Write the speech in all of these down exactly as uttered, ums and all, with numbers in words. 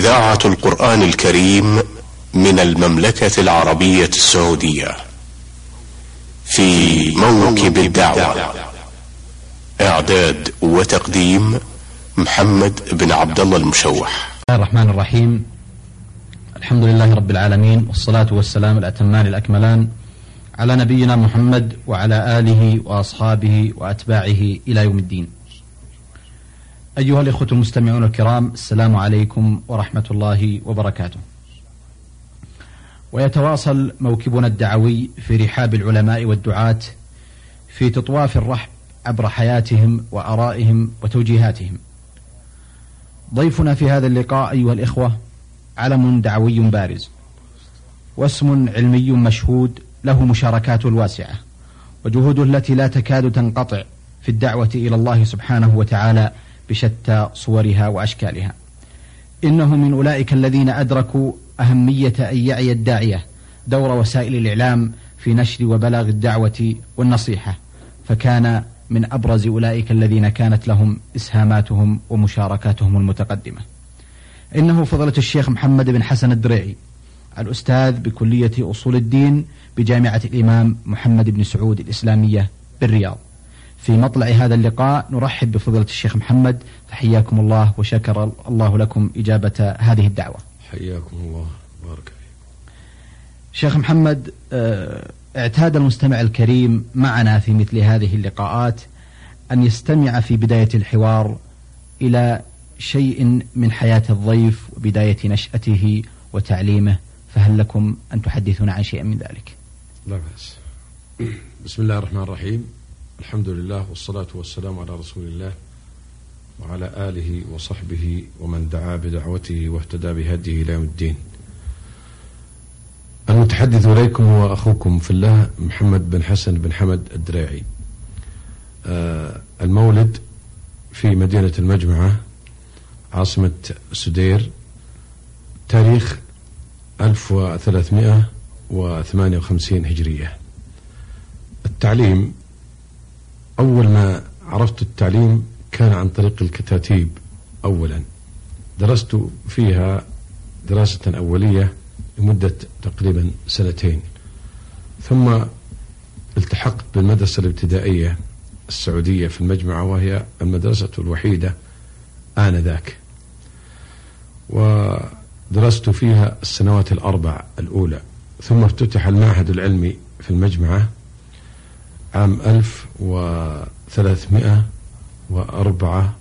إذاعة القرآن الكريم من المملكة العربية السعودية في موكب الدعوة. إعداد وتقديم محمد بن عبد الله المشوح. بسم الله الرحمن الرحيم. الحمد لله رب العالمين، والصلاة والسلام الأتمان الأكملان على نبينا محمد وعلى آله وأصحابه وأتباعه إلى يوم الدين. أيها الإخوة المستمعون الكرام، السلام عليكم ورحمة الله وبركاته. ويتواصل موكبنا الدعوي في رحاب العلماء والدعاة في تطواف الرحب عبر حياتهم وآرائهم وتوجيهاتهم. ضيفنا في هذا اللقاء أيها الإخوة علم دعوي بارز واسم علمي مشهود له مشاركاته الواسعة وجهوده التي لا تكاد تنقطع في الدعوة إلى الله سبحانه وتعالى بشتى صورها وأشكالها. إنه من أولئك الذين أدركوا أهمية أن يعي الداعية دور وسائل الإعلام في نشر وبلاغ الدعوة والنصيحة، فكان من أبرز أولئك الذين كانت لهم إسهاماتهم ومشاركاتهم المتقدمة. إنه فضيلة الشيخ محمد بن حسن الدريعي، الأستاذ بكلية أصول الدين بجامعة الإمام محمد بن سعود الإسلامية بالرياض. في مطلع هذا اللقاء نرحب بفضيلة الشيخ محمد، فحياكم الله وشكر الله لكم إجابة هذه الدعوة. حياكم الله، بارك فيكم. شيخ محمد، اعتاد المستمع الكريم معنا في مثل هذه اللقاءات أن يستمع في بداية الحوار إلى شيء من حياة الضيف وبداية نشأته وتعليمه، فهل لكم أن تحدثنا عن شيء من ذلك؟ لا بأس. بسم الله الرحمن الرحيم، الحمد لله والصلاة والسلام على رسول الله وعلى آله وصحبه ومن دعا بدعوته واهتدى بهديه إلى يوم الدين. المتحدث إليكم هو أخوكم في الله محمد بن حسن بن حمد الدريعي، المولد في مدينة المجمعة عاصمة السدير، تاريخ ألف وثلاثمائة وثمانية وخمسين هجرية. التعليم، أول ما عرفت التعليم كان عن طريق الكتاتيب. أولا درست فيها دراسة أولية لمدة تقريبا سنتين، ثم التحقت بالمدرسة الابتدائية السعودية في المجمعة، وهي المدرسة الوحيدة آنذاك، ودرست فيها السنوات الأربع الأولى. ثم افتتح المعهد العلمي في المجمعة عام ألف وثلاثمائة وأربعة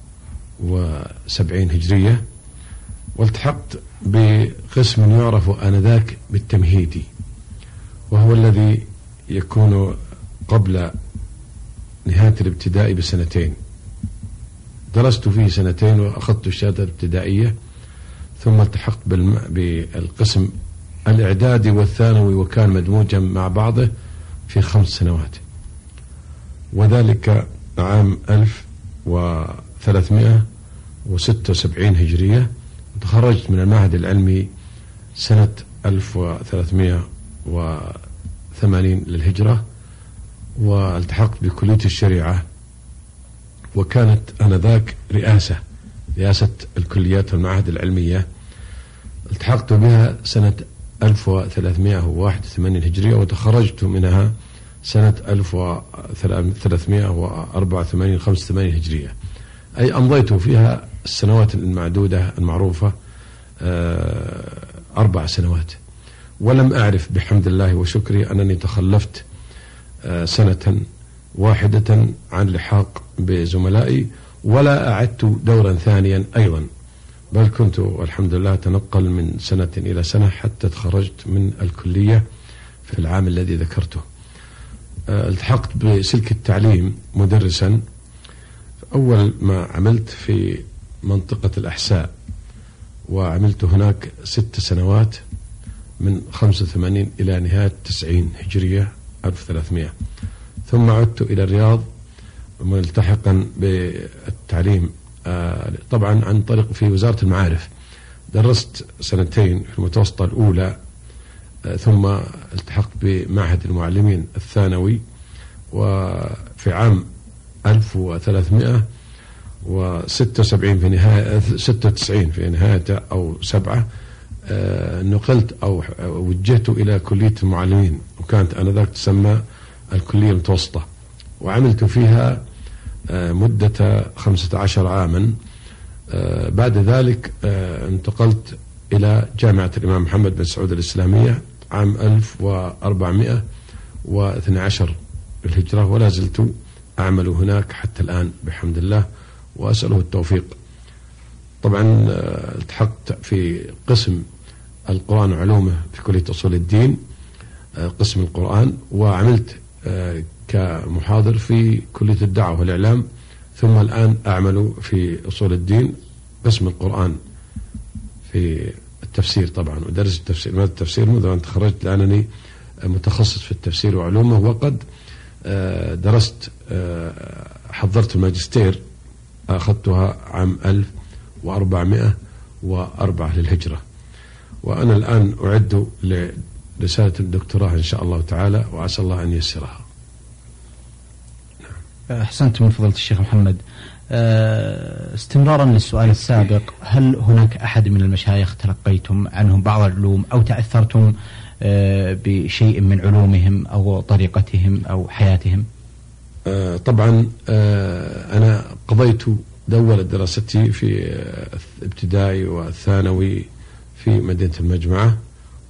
وسبعين هجرية، والتحقت بقسم يعرف آنذاك بالتمهيدي، وهو الذي يكون قبل نهاية الابتدائي بسنتين. درست فيه سنتين وأخذت الشهادة الابتدائية، ثم التحقت بالقسم الإعدادي والثانوي، وكان مدموجا مع بعضه في خمس سنوات، وذلك عام ألف وثلاثمائة وستة وسبعين هجرية. تخرجت من المعهد العلمي سنة ألف وثلاثمائة وثمانين للهجرة، والتحقت بكلية الشريعة، وكانت آنذاك رئاسة رئاسة الكليات والمعاهد العلمية، التحقت بها سنة ألف وثلاثمائة وواحد وثمانين هجرية، وتخرجت منها سنة ألف وثلاثمائة وأربعة وثمانين خمسة وثمانين هجرية، أي أمضيت فيها السنوات المعدودة المعروفة، أربع سنوات. ولم أعرف بحمد الله وشكري أنني تخلفت سنة واحدة عن لحاق بزملائي، ولا أعدت دورا ثانيا أيضا، بل كنت الحمد لله تنقل من سنة إلى سنة حتى تخرجت من الكلية في العام الذي ذكرته. التحقت بسلك التعليم مدرسا. أول ما عملت في منطقة الأحساء، وعملت هناك ست سنوات من خمسة وثمانين إلى نهاية تسعين هجرية ألف وثلاثمائة، ثم عدت إلى الرياض ملتحقا بالتعليم طبعا عن طريق في وزارة المعارف. درست سنتين في المتوسطة الأولى، ثم التحقت بمعهد المعلمين الثانوي، وفي عام ألف وثلاثمائة وستة وسبعين في نهاية ستة وتسعين في نهاية أو سبعة نقلت أو وجهت إلى كلية المعلمين، وكانت آنذاك تسمى الكلية المتوسطة، وعملت فيها مدة خمسة عشر عاما. بعد ذلك انتقلت إلى جامعة الإمام محمد بن سعود الإسلامية عام ألف وأربعمائة واثني عشر للهجرة، ولا زلت أعمل هناك حتى الآن بحمد الله وأسأله التوفيق. طبعا التحقت في قسم القرآن وعلومه في كلية أصول الدين، قسم القرآن، وعملت كمحاضر في كلية الدعوة والإعلام، ثم الآن أعمل في أصول الدين قسم القرآن في التفسير. طبعا أدرس التفسير، ماذا التفسير منذ أن تخرجت، لأنني متخصص في التفسير وعلومه، وقد درست حضرت الماجستير أخذتها عام ألف وأربعمائة وأربعة للهجرة، وأنا الآن أعد لرسالة الدكتوراه إن شاء الله تعالى، وعسى الله أن ييسرها. أحسنت من فضيلة الشيخ محمد. استمرارا للسؤال السابق، هل هناك أحد من المشايخ تلقيتم عنهم بعض العلوم أو تأثرتم بشيء من علومهم أو طريقتهم أو حياتهم؟ طبعا أنا قضيت دولة دراستي في ابتدائي والثانوي في مدينة المجمعة،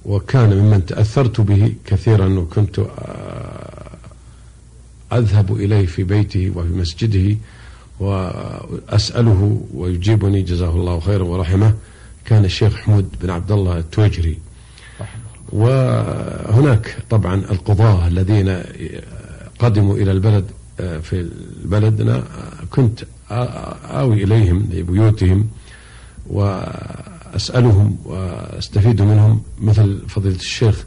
وكان ممن تأثرت به كثيرا، وكنت أذهب إليه في بيته وفي مسجده وأسأله ويجيبني جزاه الله خيرا ورحمه، كان الشيخ حمود بن عبد الله التوجري. وهناك طبعا القضاة الذين قدموا إلى البلد في بلدنا، كنت آوي إليهم لبيوتهم وأسألهم وأستفيد منهم، مثل فضيلة الشيخ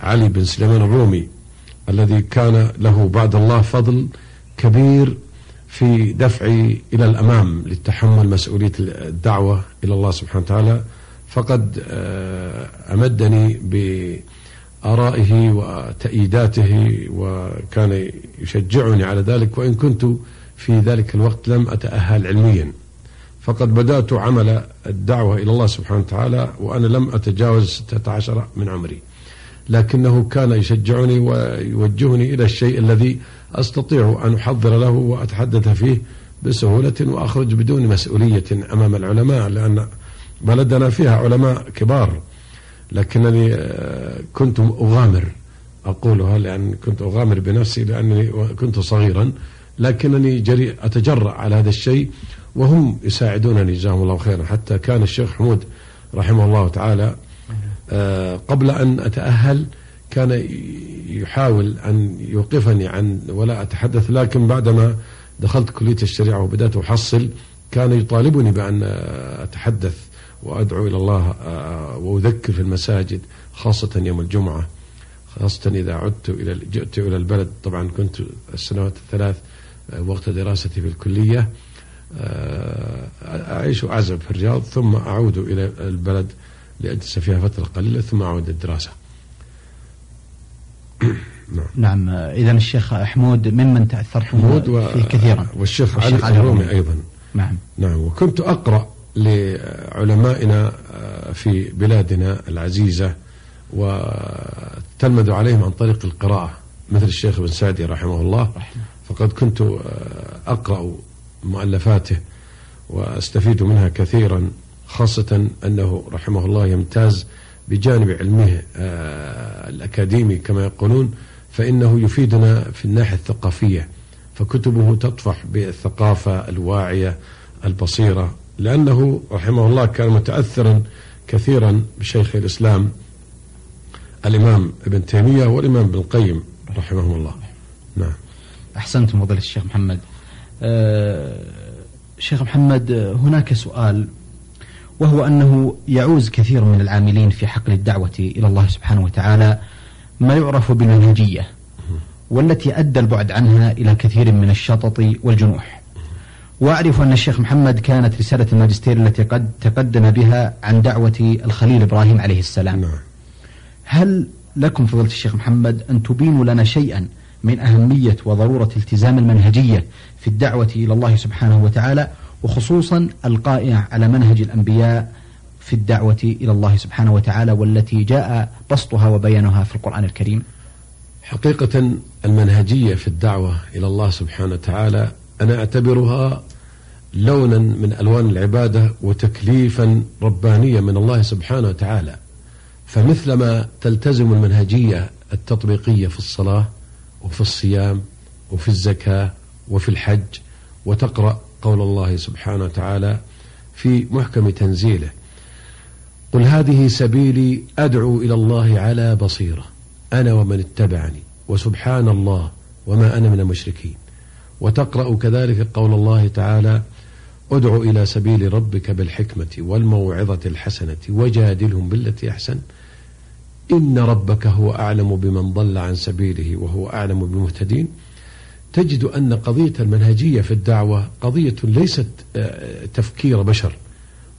علي بن سليمان الرومي الذي كان له بعد الله فضل كبير في دفعي إلى الأمام لتحمل مسؤولية الدعوة إلى الله سبحانه وتعالى، فقد أمدني بآرائه وتأييداته وكان يشجعني على ذلك، وإن كنت في ذلك الوقت لم أتأهل علميا، فقد بدأت عمل الدعوة إلى الله سبحانه وتعالى وأنا لم أتجاوز ستة عشر من عمري، لكنه كان يشجعني ويوجهني إلى الشيء الذي أستطيع أن أحضر له وأتحدث فيه بسهولة وأخرج بدون مسؤولية أمام العلماء، لأن بلدنا فيها علماء كبار، لكنني كنت أغامر، أقولها لأن كنت أغامر بنفسي لأنني كنت صغيرا، لكنني جريء أتجرأ على هذا الشيء وهم يساعدونني جزاهم الله خيرا. حتى كان الشيخ حمود رحمه الله تعالى قبل أن أتأهل كان يحاول أن يوقفني عن ولا أتحدث، لكن بعدما دخلت كلية الشريعة وبدأت أحصل كان يطالبني بأن أتحدث وأدعو إلى الله وأذكر في المساجد، خاصة يوم الجمعة، خاصة إذا عدت إلى جئت إلى البلد. طبعا كنت السنوات الثلاث وقت دراستي في الكلية أعيش وأعزب في الرياض، ثم أعود إلى البلد لأجلس فيها فترة قليلة ثم أعود للدراسة. نعم, نعم. إذا الشيخ حمود ممن تأثرت حمود و... فيه كثيرا، والشيخ, والشيخ علي الرومي أيضا. نعم نعم. وكنت أقرأ لعلمائنا في بلادنا العزيزة وتلمذ عليهم عن طريق القراءة، مثل الشيخ بن سعدي رحمه الله، فقد كنت أقرأ مؤلفاته وأستفيد منها كثيرا، خاصة أنه رحمه الله يمتاز بجانب علمه الأكاديمي كما يقولون، فإنه يفيدنا في الناحية الثقافية، فكتبه تطفح بالثقافة الواعية البصيرة، لأنه رحمه الله كان متأثرا كثيرا بشيخ الإسلام الإمام ابن تيمية والإمام ابن القيم رحمهم الله. نعم. أحسنتم فضيلة الشيخ محمد. أه شيخ محمد، هناك سؤال وهو أنه يعوز كثير من العاملين في حقل الدعوة إلى الله سبحانه وتعالى ما يعرف بالمنهجية، والتي أدى البعد عنها إلى كثير من الشطط والجنوح. وأعرف أن الشيخ محمد كانت رسالة الماجستير التي قد تقدم بها عن دعوة الخليل إبراهيم عليه السلام. هل لكم فضيلة الشيخ محمد أن تبينوا لنا شيئا من أهمية وضرورة التزام المنهجية في الدعوة إلى الله سبحانه وتعالى، وخصوصا القائمة على منهج الأنبياء في الدعوة إلى الله سبحانه وتعالى، والتي جاء بسطها وبيانها في القرآن الكريم. حقيقة المنهجية في الدعوة إلى الله سبحانه وتعالى أنا أعتبرها لونا من ألوان العبادة وتكليفا ربانيا من الله سبحانه وتعالى، فمثلما تلتزم المنهجية التطبيقية في الصلاة وفي الصيام وفي الزكاة وفي الحج، وتقرأ قول الله سبحانه وتعالى في محكم تنزيله: قل هذه سبيلي أدعو إلى الله على بصيرة أنا ومن اتبعني وسبحان الله وما أنا من المشركين، وتقرأ كذلك قول الله تعالى: ادعو إلى سبيل ربك بالحكمة والموعظة الحسنة وجادلهم بالتي أحسن إن ربك هو أعلم بمن ضل عن سبيله وهو أعلم بالمهتدين. تجد أن قضية المنهجية في الدعوة قضية ليست تفكير بشر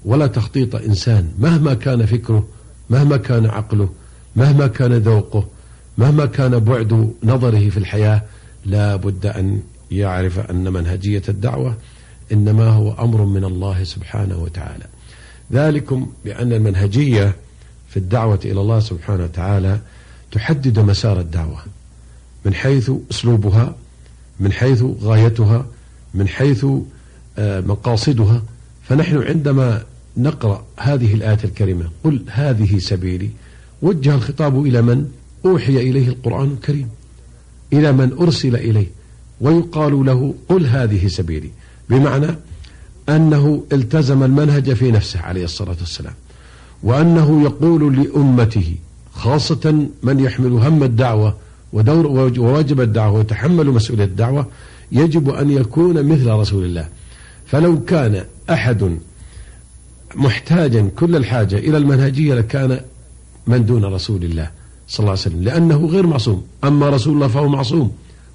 ولا تخطيط إنسان، مهما كان فكره، مهما كان عقله، مهما كان ذوقه، مهما كان بعد نظره في الحياة، لا بد أن يعرف أن منهجية الدعوة إنما هو أمر من الله سبحانه وتعالى. ذلكم بأن المنهجية في الدعوة إلى الله سبحانه وتعالى تحدد مسار الدعوة من حيث أسلوبها، من حيث غايتها، من حيث مقاصدها. فنحن عندما نقرأ هذه الآية الكريمة قل هذه سبيلي، وجه الخطاب إلى من أوحي إليه القرآن الكريم، إلى من أرسل إليه، ويقال له قل هذه سبيلي، بمعنى أنه التزم المنهج في نفسه عليه الصلاة والسلام، وأنه يقول لأمته خاصة من يحمل هم الدعوة ودور وواجب الدعوة ويتحمل مسؤولية الدعوة يجب أن يكون مثل رسول الله. فلو كان أحد محتاجا كل الحاجة إلى المنهجية لكان من دون رسول الله صلى الله عليه وسلم، لأنه غير معصوم، أما رسول الله فهو معصوم،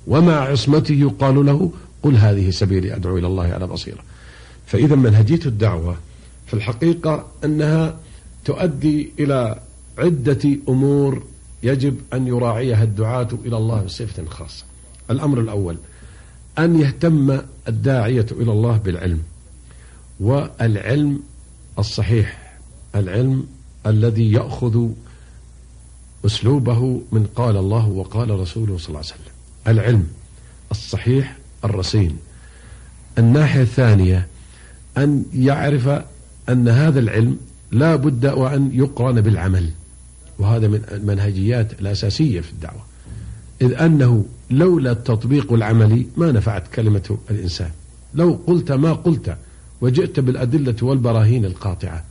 ومع عصمته يقال له قل هذه سبيلي أدعو إلى الله على بصيرة. فإذا منهجية الدعوة في الحقيقة أنها تؤدي إلى عدة أمور يجب أن يراعيها الدعاة إلى الله بصفة خاصة. الأمر الأول أن يهتم الداعية إلى الله بالعلم، والعلم الصحيح، العلم الذي يأخذ أسلوبه من قال الله وقال رسوله صلى الله عليه وسلم، العلم الصحيح الرصين. الناحية الثانية أن يعرف أن هذا العلم لا بد وأن يقرن بالعمل، وهذا من المنهجيات الأساسية في الدعوة، إذ أنه لولا التطبيق العملي ما نفعت كلمة الإنسان. لو قلت ما قلت وجئت بالأدلة والبراهين القاطعة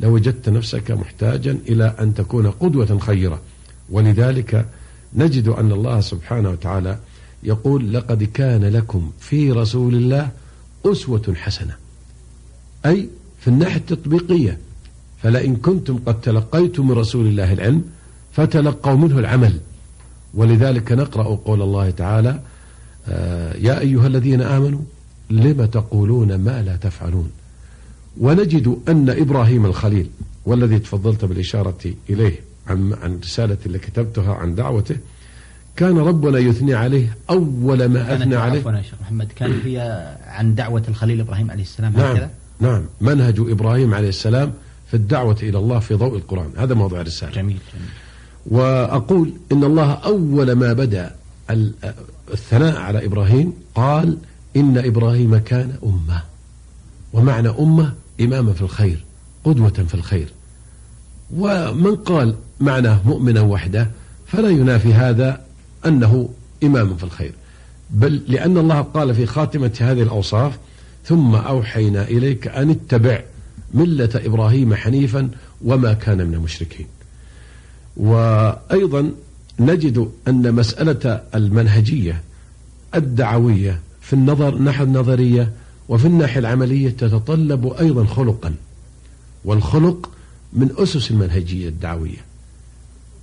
لوجدت نفسك محتاجا إلى أن تكون قدوة خيرة. ولذلك نجد أن الله سبحانه وتعالى يقول لقد كان لكم في رسول الله أسوة حسنة، أي في الناحية التطبيقية، فلئن كنتم قد تلقيتم من رسول الله العلم فتلقوا منه العمل. ولذلك نقرأ قول الله تعالى يا أيها الذين آمنوا لما تقولون ما لا تفعلون. ونجد أن إبراهيم الخليل، والذي تفضلت بالإشارة إليه عن رسالة اللي كتبتها عن دعوته، كان ربنا يثني عليه أول ما أثنى عليه محمد، كان فيها عن دعوة الخليل إبراهيم عليه السلام. نعم هكذا؟ نعم، منهج إبراهيم عليه السلام في الدعوة إلى الله في ضوء القرآن، هذا موضوع الرسالة. جميل, جميل. وأقول إن الله أول ما بدأ الثناء على إبراهيم قال إن إبراهيم كان أمة، ومعنى أمة إماما في الخير، قدوة في الخير. ومن قال معناه مؤمنا وحده فلا ينافي هذا أنه إمام في الخير، بل لأن الله قال في خاتمة هذه الأوصاف ثم أوحينا إليك أن اتبع ملة إبراهيم حنيفا وما كان من المشركين. وأيضا نجد أن مسألة المنهجية الدعوية في النظر ناحية النظرية وفي الناحية العملية تتطلب أيضا خلقا، والخلق من أسس المنهجية الدعوية.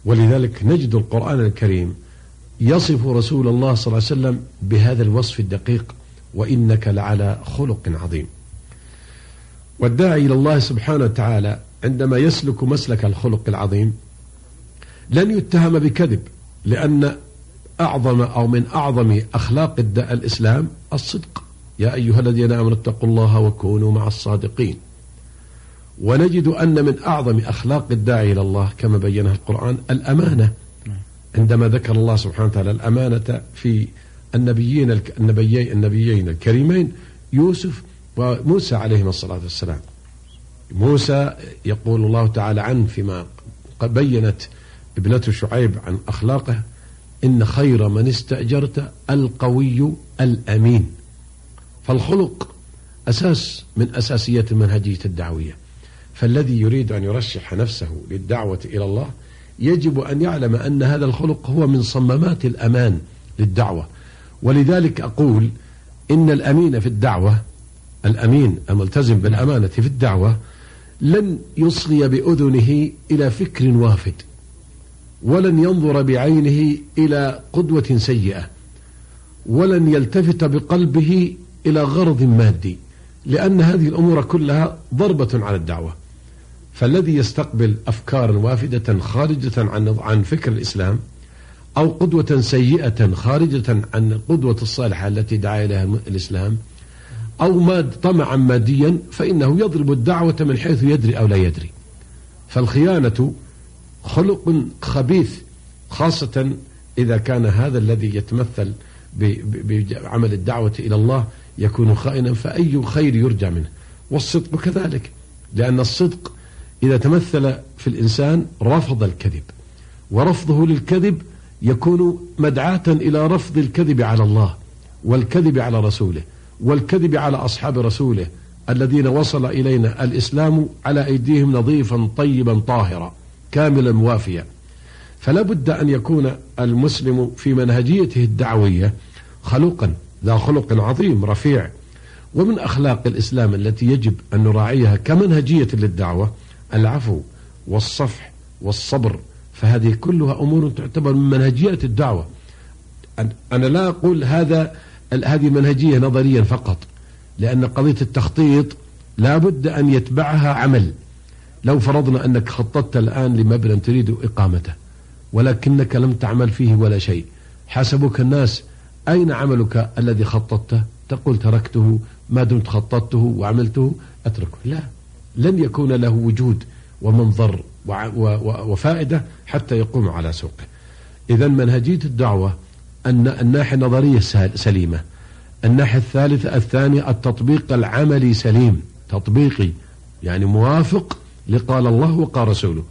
ولذلك نجد القرآن الكريم يصف رسول الله صلى الله عليه وسلم بهذا الوصف الدقيق: وإنك لعلى خلق عظيم. والداعي إلى الله سبحانه وتعالى عندما يسلك مسلك الخلق العظيم لن يتهم بكذب، لأن أعظم أو من أعظم أخلاق الإسلام الصدق يا أيها الذين آمنوا اتقوا الله وكونوا مع الصادقين. ونجد أن من أعظم أخلاق الداعي إلى الله كما بينها القرآن الأمانة، عندما ذكر الله سبحانه وتعالى الأمانة في النبيين النبيين, النبيين الكريمين يوسف وموسى عليهما الصلاة والسلام. موسى يقول الله تعالى عنه فيما بينت ابنته شعيب عن أخلاقه: إن خير من استأجرت القوي الأمين. فالخلق أساس من أساسيات المنهجية الدعوية، فالذي يريد أن يرشح نفسه للدعوة إلى الله يجب أن يعلم أن هذا الخلق هو من صمامات الأمان للدعوة. ولذلك أقول إن الأمين في الدعوة، الأمين الملتزم بالأمانة في الدعوة، لن يصغي بأذنه إلى فكر وافد، ولن ينظر بعينه إلى قدوة سيئة، ولن يلتفت بقلبه إلى غرض مادي، لأن هذه الأمور كلها ضربة على الدعوة. فالذي يستقبل أفكارا وافدة خارجة عن فكر الإسلام أو قدوة سيئة خارجة عن القدوة الصالحة التي دعا إليها الإسلام، أو ما طمعا ماديا، فإنه يضرب الدعوة من حيث يدري أو لا يدري. فالخيانة خلق خبيث، خاصة إذا كان هذا الذي يتمثل بعمل الدعوة إلى الله يكون خائنا، فأي خير يرجى منه. والصدق كذلك، لأن الصدق إذا تمثل في الإنسان رفض الكذب، ورفضه للكذب يكون مدعاة إلى رفض الكذب على الله والكذب على رسوله والكذب على أصحاب رسوله الذين وصل إلينا الإسلام على أيديهم نظيفا طيبا طاهرا كاملا وافيا. فلا بد أن يكون المسلم في منهجيته الدعوية خلقا ذا خلق عظيم رفيع. ومن أخلاق الإسلام التي يجب أن نراعيها كمنهجية للدعوة العفو والصفح والصبر، فهذه كلها أمور تعتبر من منهجية الدعوة. أنا لا أقول هذا هذه منهجية نظريا فقط، لأن قضية التخطيط لا بد أن يتبعها عمل. لو فرضنا أنك خططت الآن لمبنى تريد إقامته ولكنك لم تعمل فيه ولا شيء، حسبك الناس: أين عملك الذي خططته؟ تقول: تركته، ما دمت خططته وعملته أتركه. لا، لن يكون له وجود ومنظر وفائدة حتى يقوم على سوقه. إذن منهجية الدعوة الناحية النظرية سليمة، الناحية الثالثة الثانية التطبيق العملي سليم، تطبيقي يعني موافق لقال الله وقال رسوله.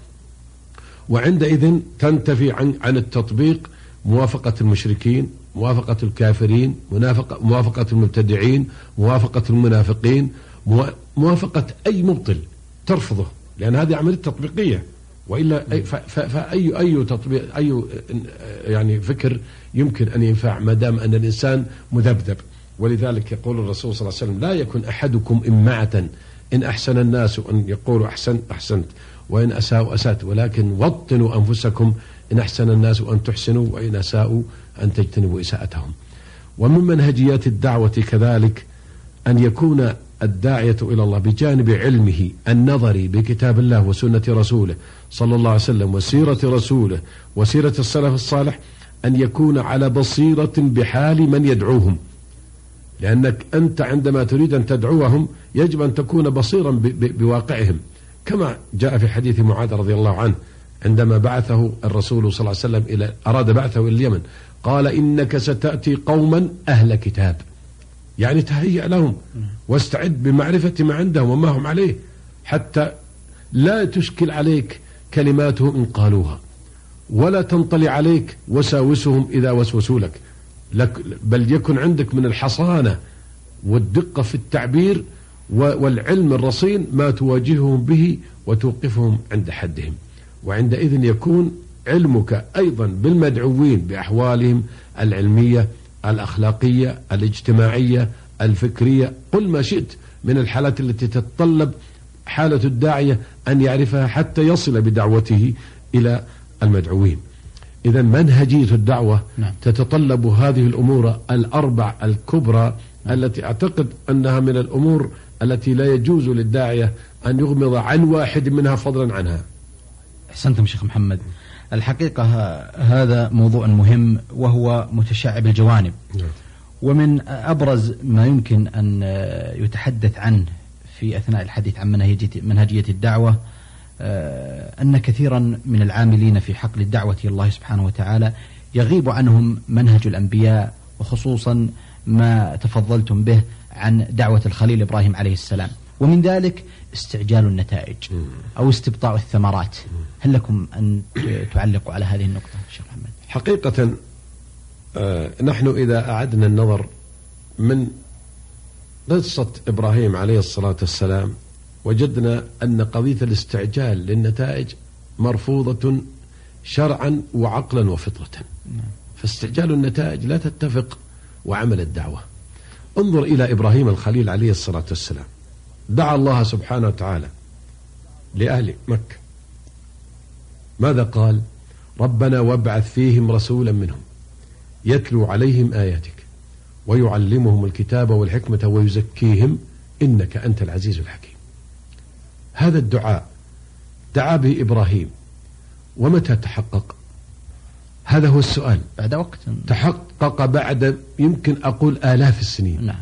وعندئذ تنتفي عن, عن التطبيق موافقة المشركين، موافقة الكافرين، موافقة المبتدعين، موافقة المنافقين، موافقة أي مبطل ترفضه، لأن هذه عملية تطبيقية. وإلا فأي أي تطبيق أي يعني فكر يمكن أن ينفع ما دام أن الإنسان مذبذب. ولذلك يقول الرسول صلى الله عليه وسلم: لا يكن أحدكم إمعة، إن أحسن الناس أن يقولوا أحسن أحسنت، وإن أساءوا أسات، ولكن وطنوا أنفسكم إن أحسن الناس أن تحسنوا، وإن أساءوا أن تجتنبوا إساءتهم. ومن منهجيات الدعوة كذلك أن يكون الداعية إلى الله بجانب علمه النظري بكتاب الله وسنة رسوله صلى الله عليه وسلم وسيرة رسوله وسيرة السلف الصالح، أن يكون على بصيرة بحال من يدعوهم، لأنك أنت عندما تريد أن تدعوهم يجب أن تكون بصيرا بواقعهم، كما جاء في حديث معاذ رضي الله عنه عندما بعثه الرسول صلى الله عليه وسلم إلى أراد بعثه إلى اليمن، قال: إنك ستأتي قوما أهل كتاب، يعني تهيأ لهم واستعد بمعرفة ما عندهم وما هم عليه، حتى لا تشكل عليك كلماتهم إن قالوها، ولا تنطلي عليك وساوسهم إذا وسوسوا لك، بل يكن عندك من الحصانة والدقة في التعبير والعلم الرصين ما تواجههم به وتوقفهم عند حدهم. وعندئذ يكون علمك أيضا بالمدعوين بأحوالهم العلمية الأخلاقية الاجتماعية الفكرية، قل ما شئت من الحالات التي تتطلب حالة الداعية أن يعرفها حتى يصل بدعوته إلى المدعوين. إذن منهجية الدعوة نعم. تتطلب هذه الأمور الأربع الكبرى التي أعتقد أنها من الأمور التي لا يجوز للداعية أن يغمض عن واحد منها فضلا عنها. أحسنتم شيخ محمد. الحقيقة هذا موضوع مهم وهو متشعب الجوانب، ومن أبرز ما يمكن أن يتحدث عنه في أثناء الحديث عن منهجية الدعوة أن كثيرا من العاملين في حقل الدعوة إلى الله سبحانه وتعالى يغيب عنهم منهج الأنبياء، وخصوصا ما تفضلتم به عن دعوة الخليل إبراهيم عليه السلام، ومن ذلك استعجال النتائج أو استبطاء الثمرات. هل لكم أن تعلقوا على هذه النقطة شيخ محمد؟ حقيقة نحن إذا أعدنا النظر من قصة إبراهيم عليه الصلاة والسلام وجدنا أن قضية الاستعجال للنتائج مرفوضة شرعا وعقلا وفطرة، فاستعجال النتائج لا تتفق وعمل الدعوة. انظر إلى إبراهيم الخليل عليه الصلاة والسلام، دعا الله سبحانه وتعالى لأهل مكة، ماذا قال؟ ربنا وابعث فيهم رسولا منهم يتلو عليهم آياتك ويعلمهم الكتاب والحكمة ويزكيهم إنك أنت العزيز الحكيم. هذا الدعاء دعا به إبراهيم، ومتى تحقق؟ هذا هو السؤال. بعد وقت تحقق، بعد يمكن أقول آلاف السنين. نعم.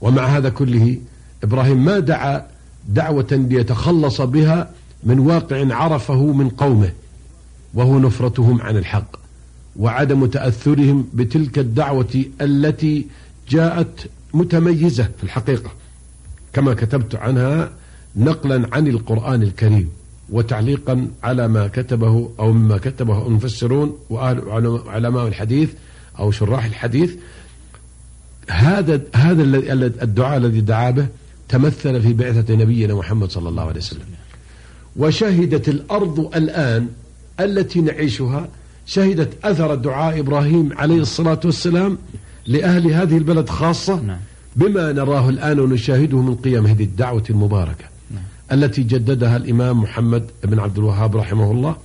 ومع هذا كله إبراهيم ما دعا دعوة ليتخلص بها من واقع عرفه من قومه، وهو نفرتهم عن الحق وعدم تأثرهم بتلك الدعوة التي جاءت متميزة في الحقيقة كما كتبت عنها نقلا عن القرآن الكريم وتعليقا على ما كتبه أو مما كتبه المفسرون وعلماء الحديث أو شراح الحديث. هذا هذا الدعاء الذي دعا به تمثل في بعثة نبينا محمد صلى الله عليه وسلم، وشهدت الأرض الآن التي نعيشها شهدت أثر دعاء إبراهيم عليه الصلاة والسلام لأهل هذه البلد خاصة بما نراه الآن ونشاهده من قيام هذه الدعوة المباركة التي جددها الإمام محمد بن عبد الوهاب رحمه الله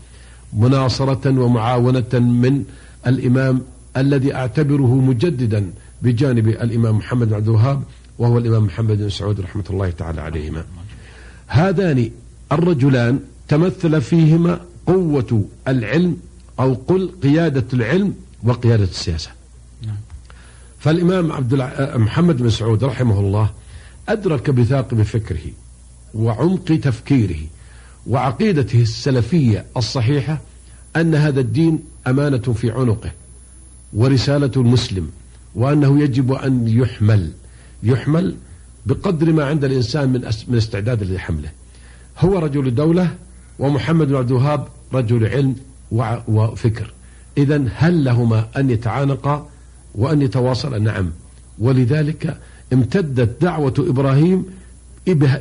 مناصرة ومعاونة من الإمام الذي أعتبره مجددا بجانب الإمام محمد بن عبد الوهاب، وهو الإمام محمد بن سعود رحمة الله تعالى عليهما. هذان الرجلان تمثل فيهما قوة العلم أو قل قيادة العلم وقيادة السياسة. فالإمام عبد الع... محمد بن سعود رحمه الله أدرك بثاقب فكره وعمق تفكيره وعقيدته السلفية الصحيحة أن هذا الدين أمانة في عنقه ورسالة المسلم، وأنه يجب أن يحمل يحمل بقدر ما عند الإنسان من, أس... من استعداد لحمله. هو رجل دولة، ومحمد بن عبد الوهاب رجل علم وفكر، إذن هل لهما أن يتعانقا وأن يتواصلا؟ نعم. ولذلك امتدت دعوة إبراهيم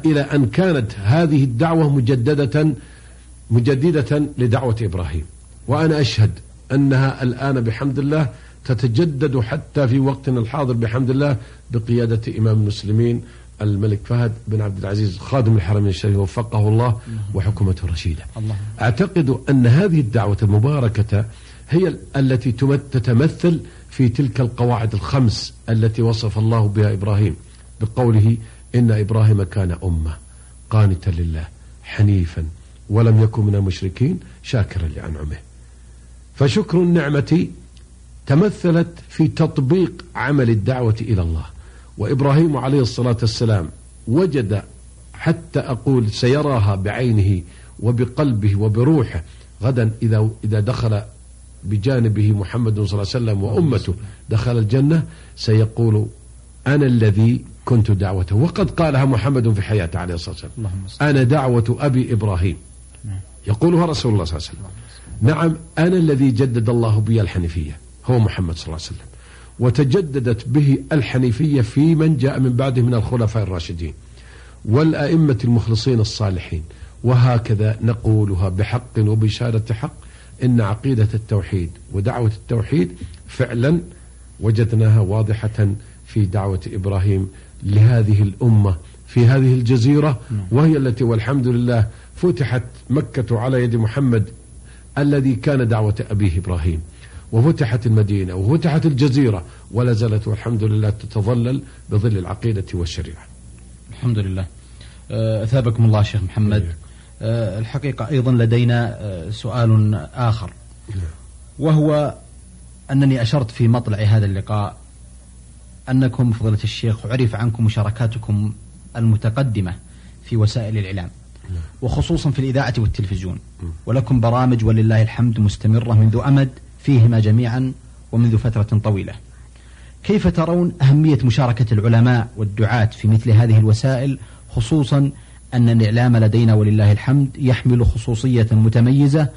إلى أن كانت هذه الدعوة مجددة مجددة لدعوة إبراهيم، وأنا أشهد أنها الآن بحمد الله تتجدد حتى في وقتنا الحاضر بحمد الله بقيادة إمام المسلمين الملك فهد بن عبد العزيز خادم الحرمين الشريف وفقه الله وحكومته الرشيدة. أعتقد أن هذه الدعوة المباركة هي التي تتمثل في تلك القواعد الخمس التي وصف الله بها إبراهيم بقوله إن إبراهيم كان أمة قانتا لله حنيفا ولم يكن من المشركين شاكرا لأنعمه. فشكر النعمة تمثلت في تطبيق عمل الدعوة إلى الله. وإبراهيم عليه الصلاة والسلام وجد حتى أقول سيراها بعينه وبقلبه وبروحه غدا إذا إذا دخل بجانبه محمد صلى الله عليه وسلم وأمته دخل الجنة سيقول أنا الذي كنت دعوته، وقد قالها محمد في حياته عليه الصلاة والسلام أنا دعوة أبي إبراهيم، يقولها رسول الله صلى الله عليه وسلم. نعم، أنا الذي جدد الله بي الحنيفية، هو محمد صلى الله عليه وسلم، وتجددت به الحنيفية في من جاء من بعده من الخلفاء الراشدين والأئمة المخلصين الصالحين. وهكذا نقولها بحق وبشارة حق، إن عقيدة التوحيد ودعوة التوحيد فعلا وجدناها واضحة في دعوة إبراهيم لهذه الأمة في هذه الجزيرة، وهي التي والحمد لله فتحت مكة على يد محمد الذي كان دعوة أبيه إبراهيم، وفتحت المدينة وفتحت الجزيرة ولا زالت والحمد لله تتظلل بظل العقيدة والشريعة. الحمد لله. أثابكم الله شيخ محمد. أه الحقيقة أيضا لدينا سؤال آخر، وهو أنني أشرت في مطلع هذا اللقاء أنكم فضيلة الشيخ عرف عنكم مشاركاتكم المتقدمة في وسائل الإعلام وخصوصا في الإذاعة والتلفزيون، ولكم برامج ولله الحمد مستمرة منذ أمد فيهما جميعا ومنذ فترة طويلة، كيف ترون أهمية مشاركة العلماء والدعاة في مثل هذه الوسائل، خصوصا أن الإعلام لدينا ولله الحمد يحمل خصوصية متميزة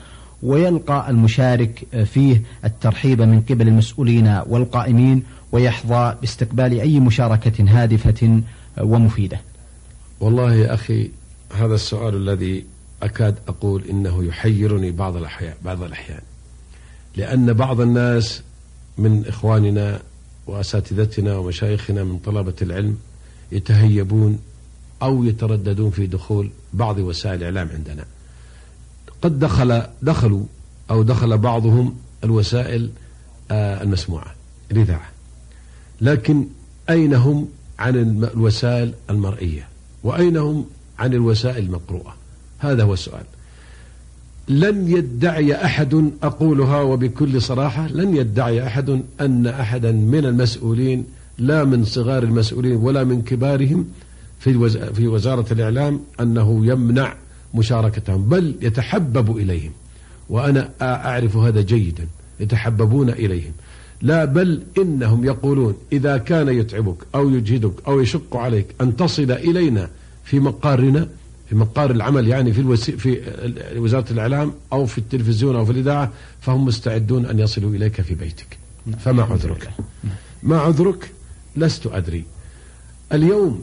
ويلقى المشارك فيه الترحيب من قبل المسؤولين والقائمين ويحظى باستقبال أي مشاركة هادفة ومفيدة؟ والله يا أخي هذا السؤال الذي أكاد أقول إنه يحيرني بعض الأحيان بعض الأحيان لأن بعض الناس من إخواننا وأساتذتنا ومشايخنا من طلبة العلم يتهيبون أو يترددون في دخول بعض وسائل الإعلام عندنا. قد دخل دخلوا أو دخل بعضهم الوسائل المسموعة الإذاعة، لكن أين هم عن الوسائل المرئية وأين هم عن الوسائل المقروءة؟ هذا هو السؤال. لن يدعي أحد، أقولها وبكل صراحة، لن يدعي أحد أن أحدا من المسؤولين، لا من صغار المسؤولين ولا من كبارهم في وزارة الإعلام، أنه يمنع مشاركتهم، بل يتحبب إليهم، وأنا أعرف هذا جيدا، يتحببون إليهم، لا بل إنهم يقولون إذا كان يتعبك أو يجهدك أو يشق عليك أن تصل إلينا في مقارنا، في مقار العمل يعني في الوسي... في وزارة الإعلام أو في التلفزيون أو في الإذاعة، فهم مستعدون أن يصلوا إليك في بيتك، فما عذرك؟ ما عذرك؟ لست أدري. اليوم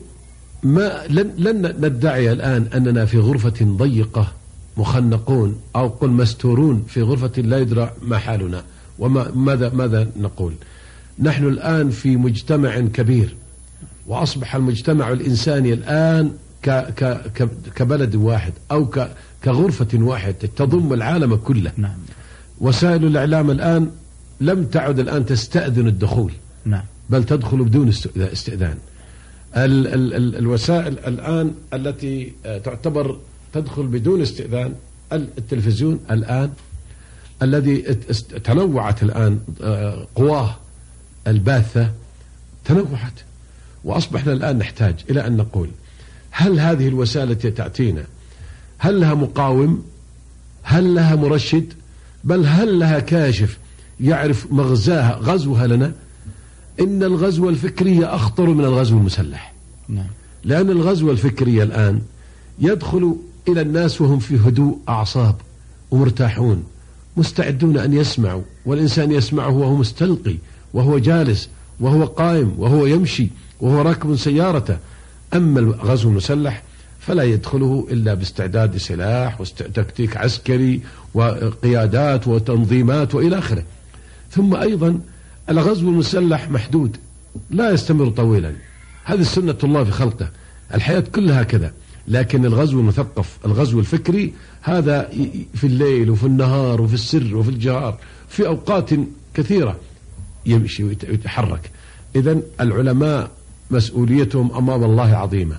ما لن, لن ندعي الآن أننا في غرفة ضيقة مخنقون أو قل مستورون في غرفة لا يدرى ما حالنا وما ماذا ماذا نقول. نحن الآن في مجتمع كبير، وأصبح المجتمع الإنساني الآن كبلد واحد أو كغرفة واحد تضم العالم كله. نعم. وسائل الإعلام الآن لم تعد الآن تستأذن الدخول، نعم، بل تدخل بدون استئذان. ال ال ال الوسائل الآن التي تعتبر تدخل بدون استئذان، التلفزيون الآن الذي تنوعت الآن قواه الباثة، تنوعت، وأصبحنا الآن نحتاج إلى أن نقول هل هذه الوسائل التي تأتينا هل لها مقاوم؟ هل لها مرشد؟ بل هل لها كاشف يعرف مغزاها غزوها لنا؟ إن الغزوة الفكرية أخطر من الغزو المسلح، لأن الغزوة الفكرية الآن يدخل إلى الناس وهم في هدوء أعصاب ومرتاحون مستعدون أن يسمعوا، والإنسان يسمعه وهو مستلقي وهو جالس وهو قائم وهو يمشي وهو راكب سيارته. أما الغزو المسلح فلا يدخله إلا باستعداد سلاح وتكتيك عسكري وقيادات وتنظيمات وإلى آخره. ثم أيضا الغزو المسلح محدود، لا يستمر طويلا، هذه سنة الله في خلقه، الحياة كلها كذا. لكن الغزو المثقف، الغزو الفكري، هذا في الليل وفي النهار وفي السر وفي الجهار، في أوقات كثيرة يمشي ويتحرك. إذن العلماء مسؤوليتهم أمام الله عظيمة،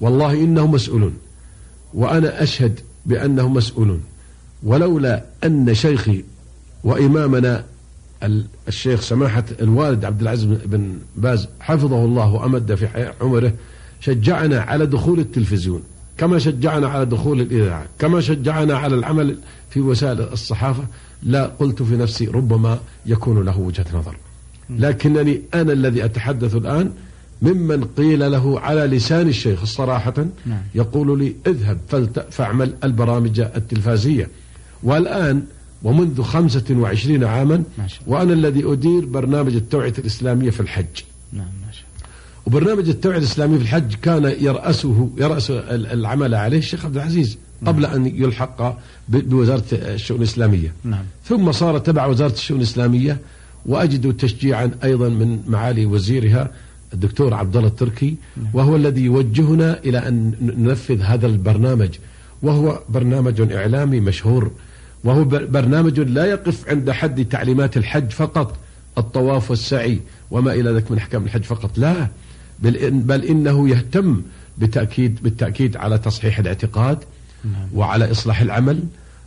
والله إنهم مسؤولون، وأنا أشهد بأنهم مسؤولون، ولولا أن شيخي وإمامنا الشيخ سماحة الوالد عبد العزيز بن باز حفظه الله وأمد في عمره شجعنا على دخول التلفزيون، كما شجعنا على دخول الإذاعة، كما شجعنا على العمل في وسائل الصحافة، لا قلت في نفسي ربما يكون له وجهة نظر، لكنني أنا الذي أتحدث الآن ممن قيل له على لسان الشيخ صراحة، يقول لي اذهب فاعمل البرامج التلفازية. والآن ومنذ خمسة وعشرين عاما وأنا الذي أدير برنامج التوعية الإسلامية في الحج. وبرنامج التوعية الإسلامية في الحج كان يرأسه يرأس العمل عليه الشيخ عبد العزيز قبل أن يلحق بوزارة الشؤون الإسلامية، ثم صار تبع وزارة الشؤون الإسلامية، وأجد تشجيعا أيضا من معالي وزيرها الدكتور عبدالله التركي، وهو الذي يوجهنا إلى أن ننفذ هذا البرنامج، وهو برنامج إعلامي مشهور، وهو برنامج لا يقف عند حد تعليمات الحج فقط، الطواف والسعي وما إلى ذلك من أحكام الحج فقط، لا، بل إنه يهتم بالتأكيد, بالتأكيد على تصحيح الاعتقاد، وعلى إصلاح العمل،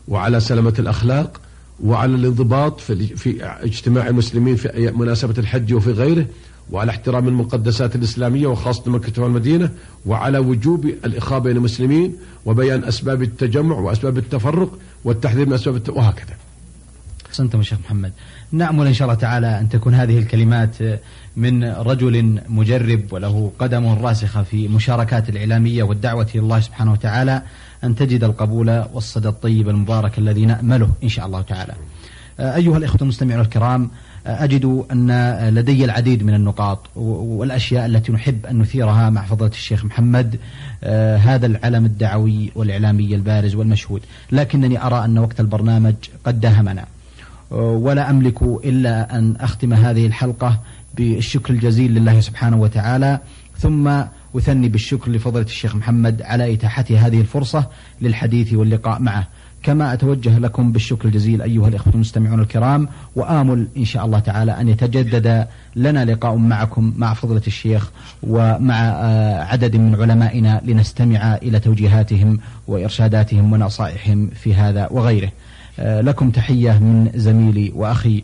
وعلى سلامة الأخلاق، وعلى الانضباط في اجتماع المسلمين في مناسبة الحج وفي غيره، وعلى احترام المقدسات الإسلامية وخاصة مكة والمدينة، وعلى وجوب الإخاء بين المسلمين وبيان أسباب التجمع وأسباب التفرق والتحذير من أسباب الت... وهكذا. أحسنتم يا شيخ محمد. نأمل إن شاء الله تعالى أن تكون هذه الكلمات من رجل مجرب وله قدم راسخة في مشاركات الإعلامية والدعوة إلى الله سبحانه وتعالى، أن تجد القبول والصدى الطيب المبارك الذي نأمله إن شاء الله تعالى. أيها الإخوة المستمعون الكرام، أجد أن لدي العديد من النقاط والأشياء التي نحب أن نثيرها مع فضيلة الشيخ محمد، هذا العلم الدعوي والإعلامي البارز والمشهود، لكنني أرى أن وقت البرنامج قد داهمنا، ولا أملك إلا أن أختم هذه الحلقة بالشكر الجزيل لله سبحانه وتعالى، ثم أثني بالشكر لفضيلة الشيخ محمد على إتاحة هذه الفرصة للحديث واللقاء معه، كما أتوجه لكم بالشكر الجزيل أيها الإخوة المستمعون الكرام، وآمل إن شاء الله تعالى أن يتجدد لنا لقاء معكم مع فضيلة الشيخ ومع عدد من علمائنا لنستمع إلى توجيهاتهم وإرشاداتهم ونصائحهم في هذا وغيره. لكم تحية من زميلي وأخي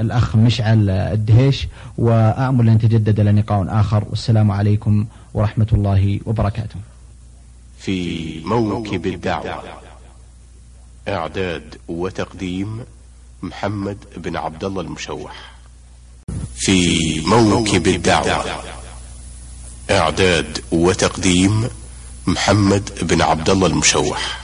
الأخ مشعل الدهش، وآمل أن يتجدد لنا لقاء آخر، والسلام عليكم ورحمة الله وبركاته. في موكب الدعوة، إعداد وتقديم محمد بن عبد الله المشوح. في موكب الدعوة، إعداد وتقديم محمد بن عبد الله المشوح.